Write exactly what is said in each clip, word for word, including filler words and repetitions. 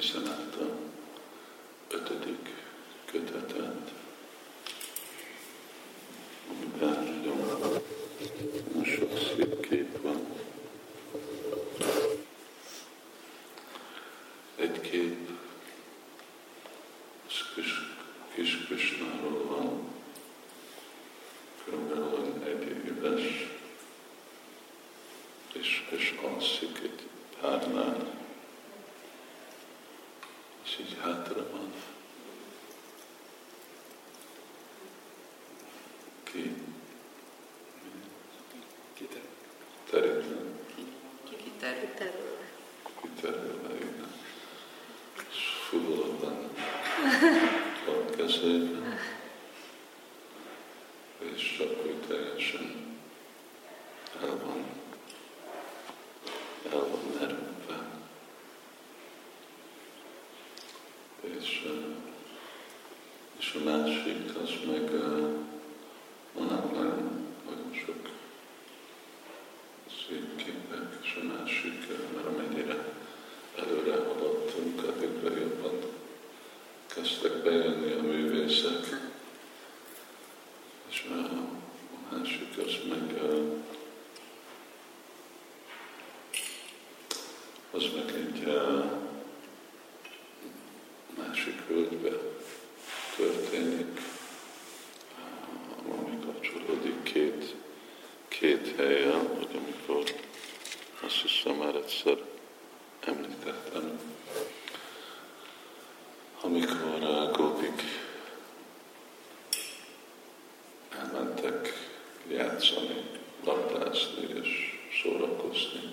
egészen át a ötödik kötetet, amiben nagyon sok szép kép van. Egy kép kis Kṛṣṇáról van, körülbelül egy éves, és, és alszik egy párnán, és így hátra van. Ki? Kiterülve. Kiterülve. Kiterülve, igen. És fullóban van kezében, és csak úgy teljesen el van, el van merülve. És, és a másik, az meg vannak nagyon sok szép képek, és a másik, mert amennyire előre haladtunk, addigra jobban kezdtek bejönni a művészek, és a másik, az meg az meg egy másik völgybe történik, ami kapcsolódik két, két helyen, vagy amikor azt hiszem már egyszer említettem, amikor a gópik elmentek játszani, labdázni és szórakozni,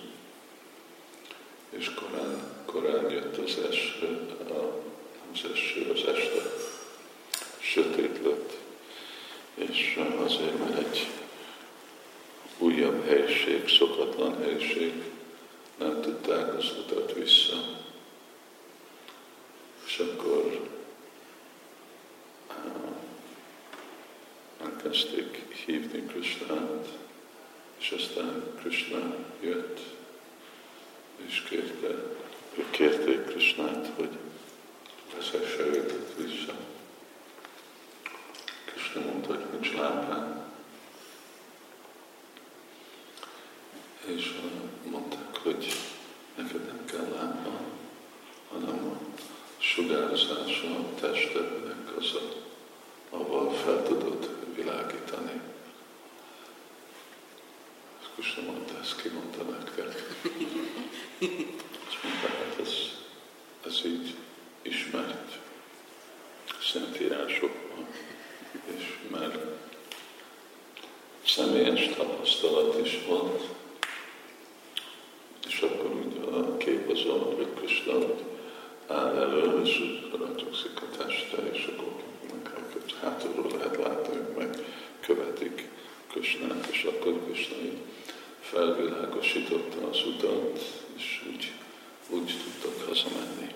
és korán, korán jött az eső, az eső, az este sötét lett, és azért, mert egy újabb helység, szokatlan helység, nem tudták az utat vissza. És akkor elkezdték hívni Kṛṣṇát, és aztán Kṛṣṇá jött, és kérte, kérték Kṛṣṇát, hogy vezesse őket vissza. Kṛṣṇa mondta, hogy nincs lábán. És mondták, hogy neked nem kell lábán, hanem a sugárzása a testednek az, avval fel tudod világítani. Kṛṣṇa mondta, ezt ki mondta neked? Azt mondta, hát ez, ez így ismert szentírásokban, és már személyes tapasztalat is volt, és akkor úgy a kép az a Kṛṣṇa, hogy áll elő, és ragyogszik a teste, és akkor hogy hátulról lehet látni, hogy megkövetik Kṛṣṇát, és akkor Kṛṣṇa felvilágosította az utat, és úgy, úgy tudtak hazamenni.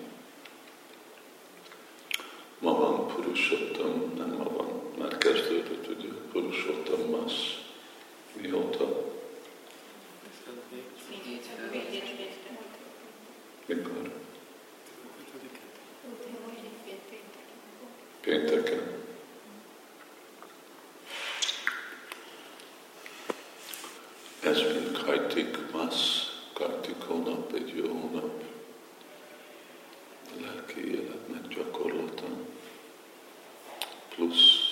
Ma van puruṣottama, nem ma van, már kezdődött, ugye, puruṣottama-māsa, mióta? Mikor? Pénteken. Ez mint Kartik-mász, Kartik hónap, egy jó hónap a lelki életnek gyakorlata, plusz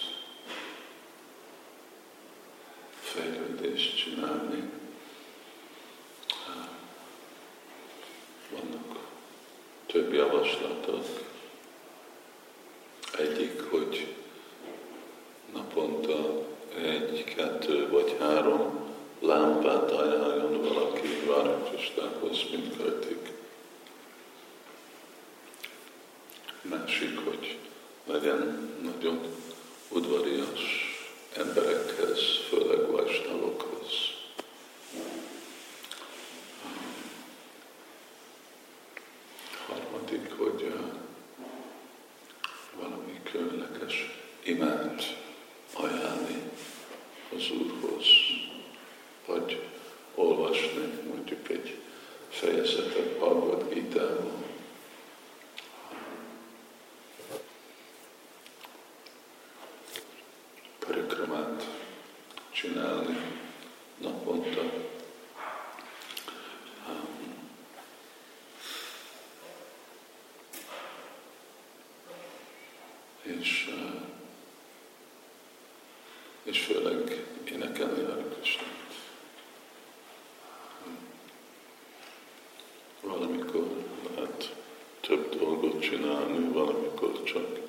fejlődést csinálni. Vannak több javaslatok. Egyik, hogy naponta egy, kettő vagy három lámpát ajánljon valaki Kṛṣṇához, mint Kartik. Másik, hogy legyen nagyon udvarias emberekhez, főleg vajsnavokhoz. Harmadik, hogy valami különleges imát ajánlni az Úrhoz, vagy olvasni mondjuk egy fejezetet Bhagavad Gítából, csinálni naponta. És, és főleg énekelni a Kṛṣṇát. Valamikor lehet több dolgot csinálni, valamikor csak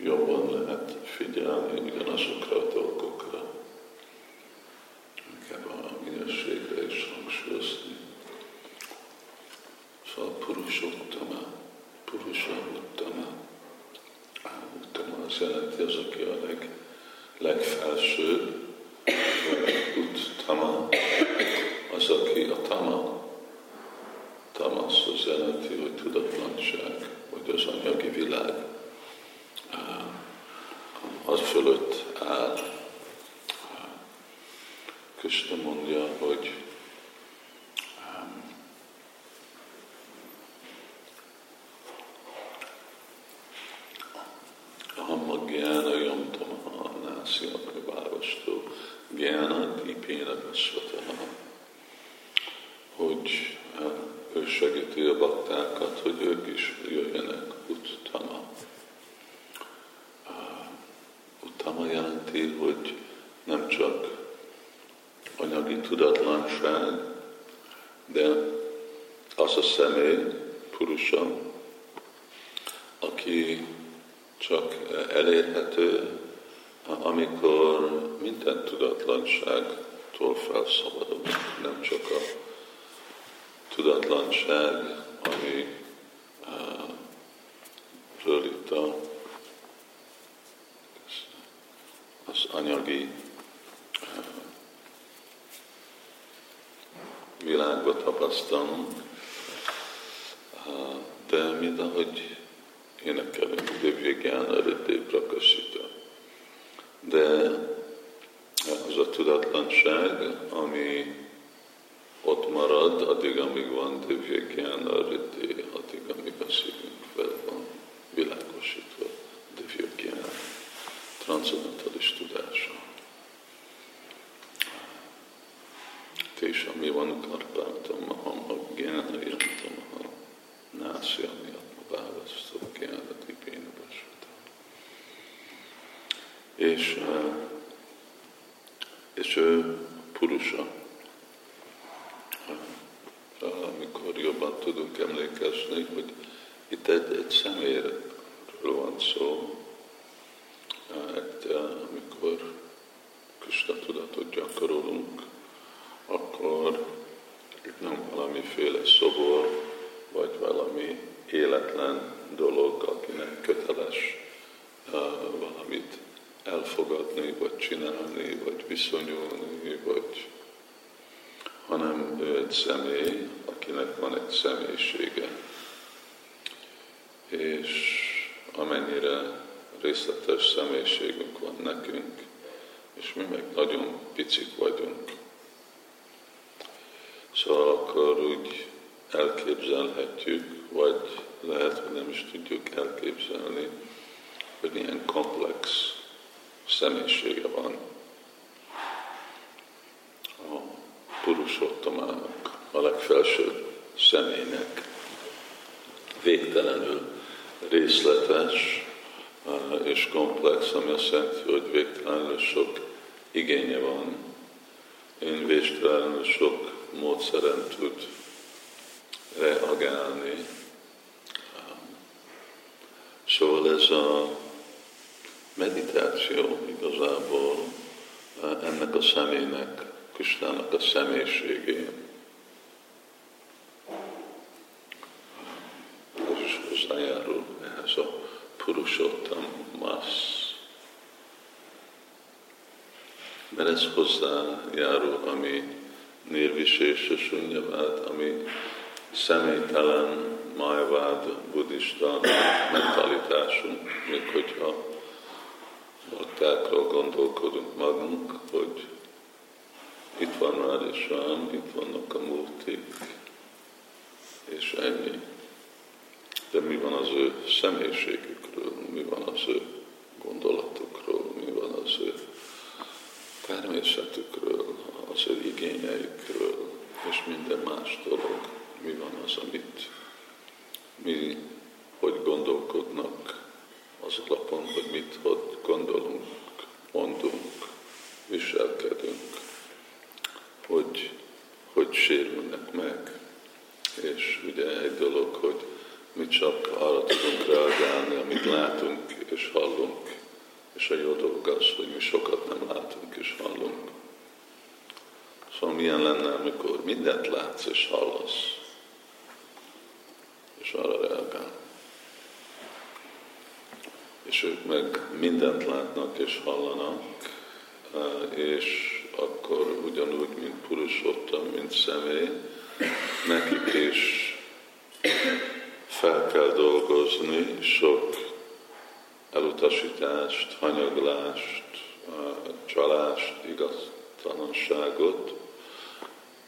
jobban lehet figyelni ugyanazokra a dolgokra. Inkább a minőségre is hangsúlyozni. Szóval puruṣottama, purusa uttama. Uttama az jelenti az, aki a leg, legfelsőbb, uttama, az, aki a tama. Tama az jelenti, hogy tudatlanság, hogy az anyagi világ az fölött áll. Kṛṣṇa mondja, hogy ahamma gyána yamtamaha annásya prabhavastó gyána dípéna vasszvatamaha, hogy ő segíti a baktákat, hogy ők is jöjjenek uttama. Uttama jelenti, hogy nem csak anyagi tudatlanság, de az a személy, purusa, aki csak elérhető, amikor minden tudatlanságtól felszabadul, nem csak a tudatlanság, amiről itt az anyagi világot tapasztalunk, de mindahogy énekelünk Divjagán Aridé Prakasita. De az a tudatlanság, ami ott marad, addig, amíg van Divjagán Aridé, addig, amíg a szívünk fel van világosítva Divjagán transzendentalis tudása. Tésami van karpátam, maham, gyána, jantamaham, nászja, miatmabávasztó, gyána, dipéna, basvatam. És, és ő purusa. Amikor jobban tudunk emlékezni, hogy itt egy, egy személyről van szó, de amikor Kṛṣṇa tudatot gyakorolunk, akkor itt nem valamiféle szobor, vagy valami életlen dolog, akinek köteles uh, valamit elfogadni, vagy csinálni, vagy viszonyulni, vagy... hanem ő egy személy, akinek van egy személyisége. És amennyire részletes személyiségünk van nekünk, és mi meg nagyon picik vagyunk. Szóval akkor úgy elképzelhetjük, vagy lehet, hogy nem is tudjuk elképzelni, hogy milyen komplex személyisége van a puruṣottamának, a legfelsőbb személynek. Végtelenül részletes és komplex, ami azt jelenti, hogy végtelenül sok igénye van, én végtelenül sok módszeren tud reagálni. Szóval ez a meditáció igazából ennek a személynek, Kṛṣṇának a személyiségén. Ez is hozzájárul ehhez a puruṣottama-māsa. Mert ez hozzájárul, ami nirvisésa sunyavát, ami személytelen májvád buddhista mentalitásunk, még hogyha baktákról gondolkodunk magunk, hogy itt van Rádisám, itt vannak a múltik, és ennyi. De mi van az ő személyiségükről, mi van az ő gondolatukról, mi van az ő természetükről. minden más dolog, mi van az, amit mi, hogy gondolkodnak, az alapon, hogy mit hogy gondolunk, mondunk, viselkedünk, hogy, hogy sérülnek meg. És ugye egy dolog, hogy mi csak arra tudunk reagálni, amit látunk és hallunk, és a jó dolog az, hogy mi sokat nem látunk és hallunk. Szóval milyen lenne, amikor mindent látsz és hallasz, és arra reagál. És ők meg mindent látnak és hallanak, és akkor ugyanúgy, mint puruṣottama, mint személy, nekik is fel kell dolgozni sok elutasítást, hanyaglást, csalást, igaztalanságot,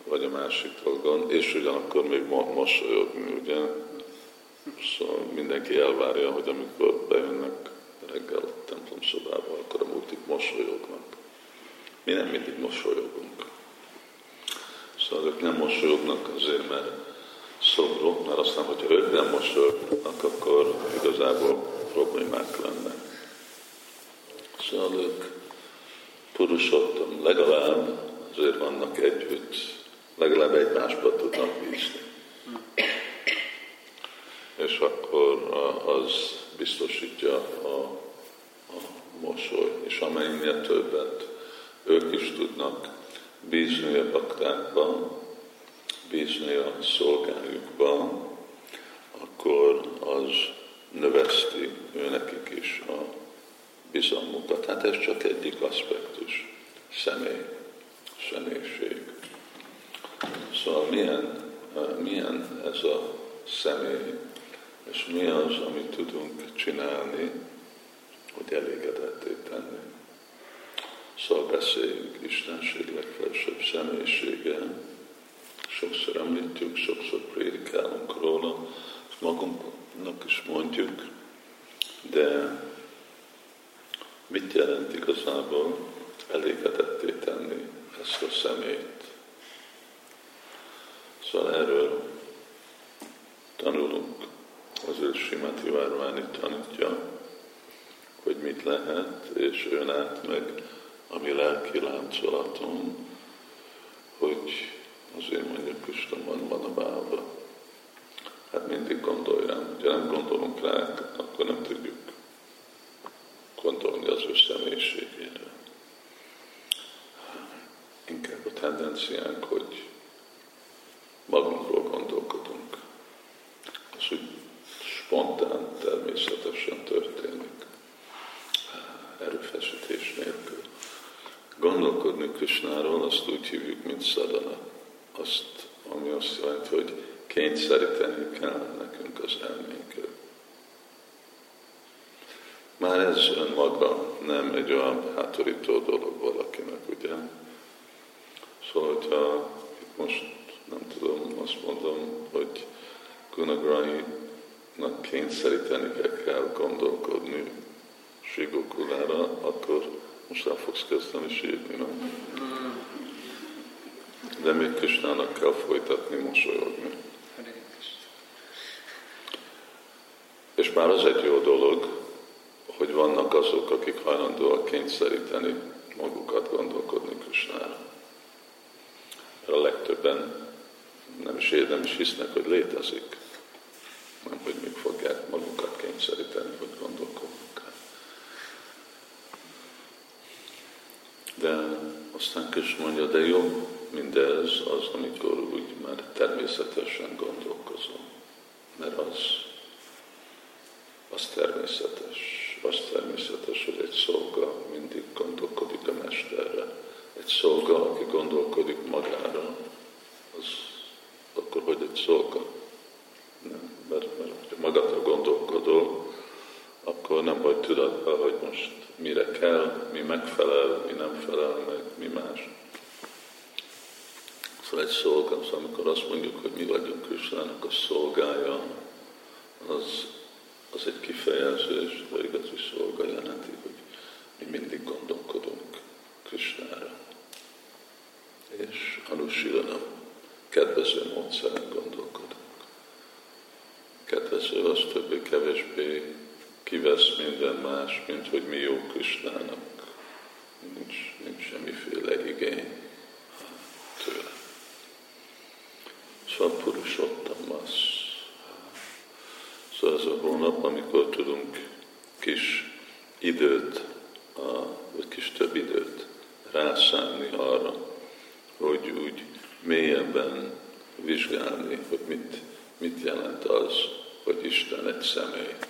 vagy a másik dolgon, és ugyanakkor még mosolyogni, ugye? Szóval mindenki elvárja, hogy amikor bejönnek reggel a templom szobába, akkor a múltig mosolyognak. Mi nem mindig mosolyogunk. Szóval ők nem mosolyognak azért, mert szomorú, mert aztán, hogyha ők nem mosolyognak, akkor igazából problémák lennek. Szóval ők puruṣottama, legalább azért vannak együtt, legalább egymásba tudnak bízni. És akkor az biztosítja a, a mosoly, és amennyinél többet ők is tudnak bízni a baktákban, bízni a szolgájukban, akkor az növeszti őnekik is a bizalmukat. Hát ez csak egyik aspektus, személy, személyiség. Szóval milyen, milyen ez a személy, és mi az, amit tudunk csinálni, hogy elégedetté tenni. Szóval beszéljünk Istenség legfelsőbb személyisége, sokszor említjük, sokszor prédikálunk róla, magunknak is mondjuk, de mit jelent igazából elégedetté tenni ezt a személyt? Szóval erről tanulunk, azért Simati Várványi tanítja, hogy mit lehet, és ön át meg a mi lelki láncolaton, hogy azért mondjuk Isten van manabába. Hát mindig gondolj rá, ha nem gondolunk rá, akkor nem tudjuk gondolni az ő személyiségére. Inkább a tendenciánk, hogy magunkról gondolkodunk. Az úgy spontán, természetesen történik. Erőfeszítés nélkül. Gondolkodni Kṛṣṇáról azt úgy hívjuk, mint sadana. Azt, ami azt jelenti, hogy kényszeríteni kell nekünk az elménket. Már ez önmaga nem egy olyan hátorító dolog valakinek, ugye? Szóval, hogyha itt most nem tudom, azt mondom, hogy Gunagrahinak kényszeríteni kell gondolkodni Shigokulára, akkor most el fogsz kezdeni sírni, nem? De még Kṛṣṇának kell folytatni, mosolyogni. És már az egy jó dolog, hogy vannak azok, akik hajlandóak kényszeríteni magukat gondolkodni Kṛṣṇára. A legtöbben nem is érdem is hisznek, hogy létezik. Nem, hogy még fogják magukat kényszeríteni, hogy gondolkodnak. De aztán Kṛṣṇa mondja, de jó, mindez az, amikor úgy már természetesen gondolkozom. Mert az, az természetes. Az természetes, hogy egy szolga mindig gondolkodik a mesterre. Egy szolga, aki gondolkodik magára, az akkor hogy egy szolga? Nem, mert, mert ha magadra gondolkodol, akkor nem vagy tudatban, hogy most mire kell, mi megfelel, mi nem felel meg, mi más. Szóval egy szolga, szóval amikor azt mondjuk, hogy mi vagyunk Kṛṣṇának a szolgája, az, az egy kifejezés, de igazi szolga jelenti, hogy mi mindig gondolkodunk Kṛṣṇára. És anuṣīlanam, kedves minden más, mint hogy mi jó Kṛṣṇának. Nincs, nincs semmiféle igény tőle. Szóval puruṣottama-māsa. Szóval ez a hónap, amikor tudunk kis időt, vagy kis több időt rászánni arra, hogy úgy mélyebben vizsgálni, hogy mit, mit jelent az, hogy Isten egy személy.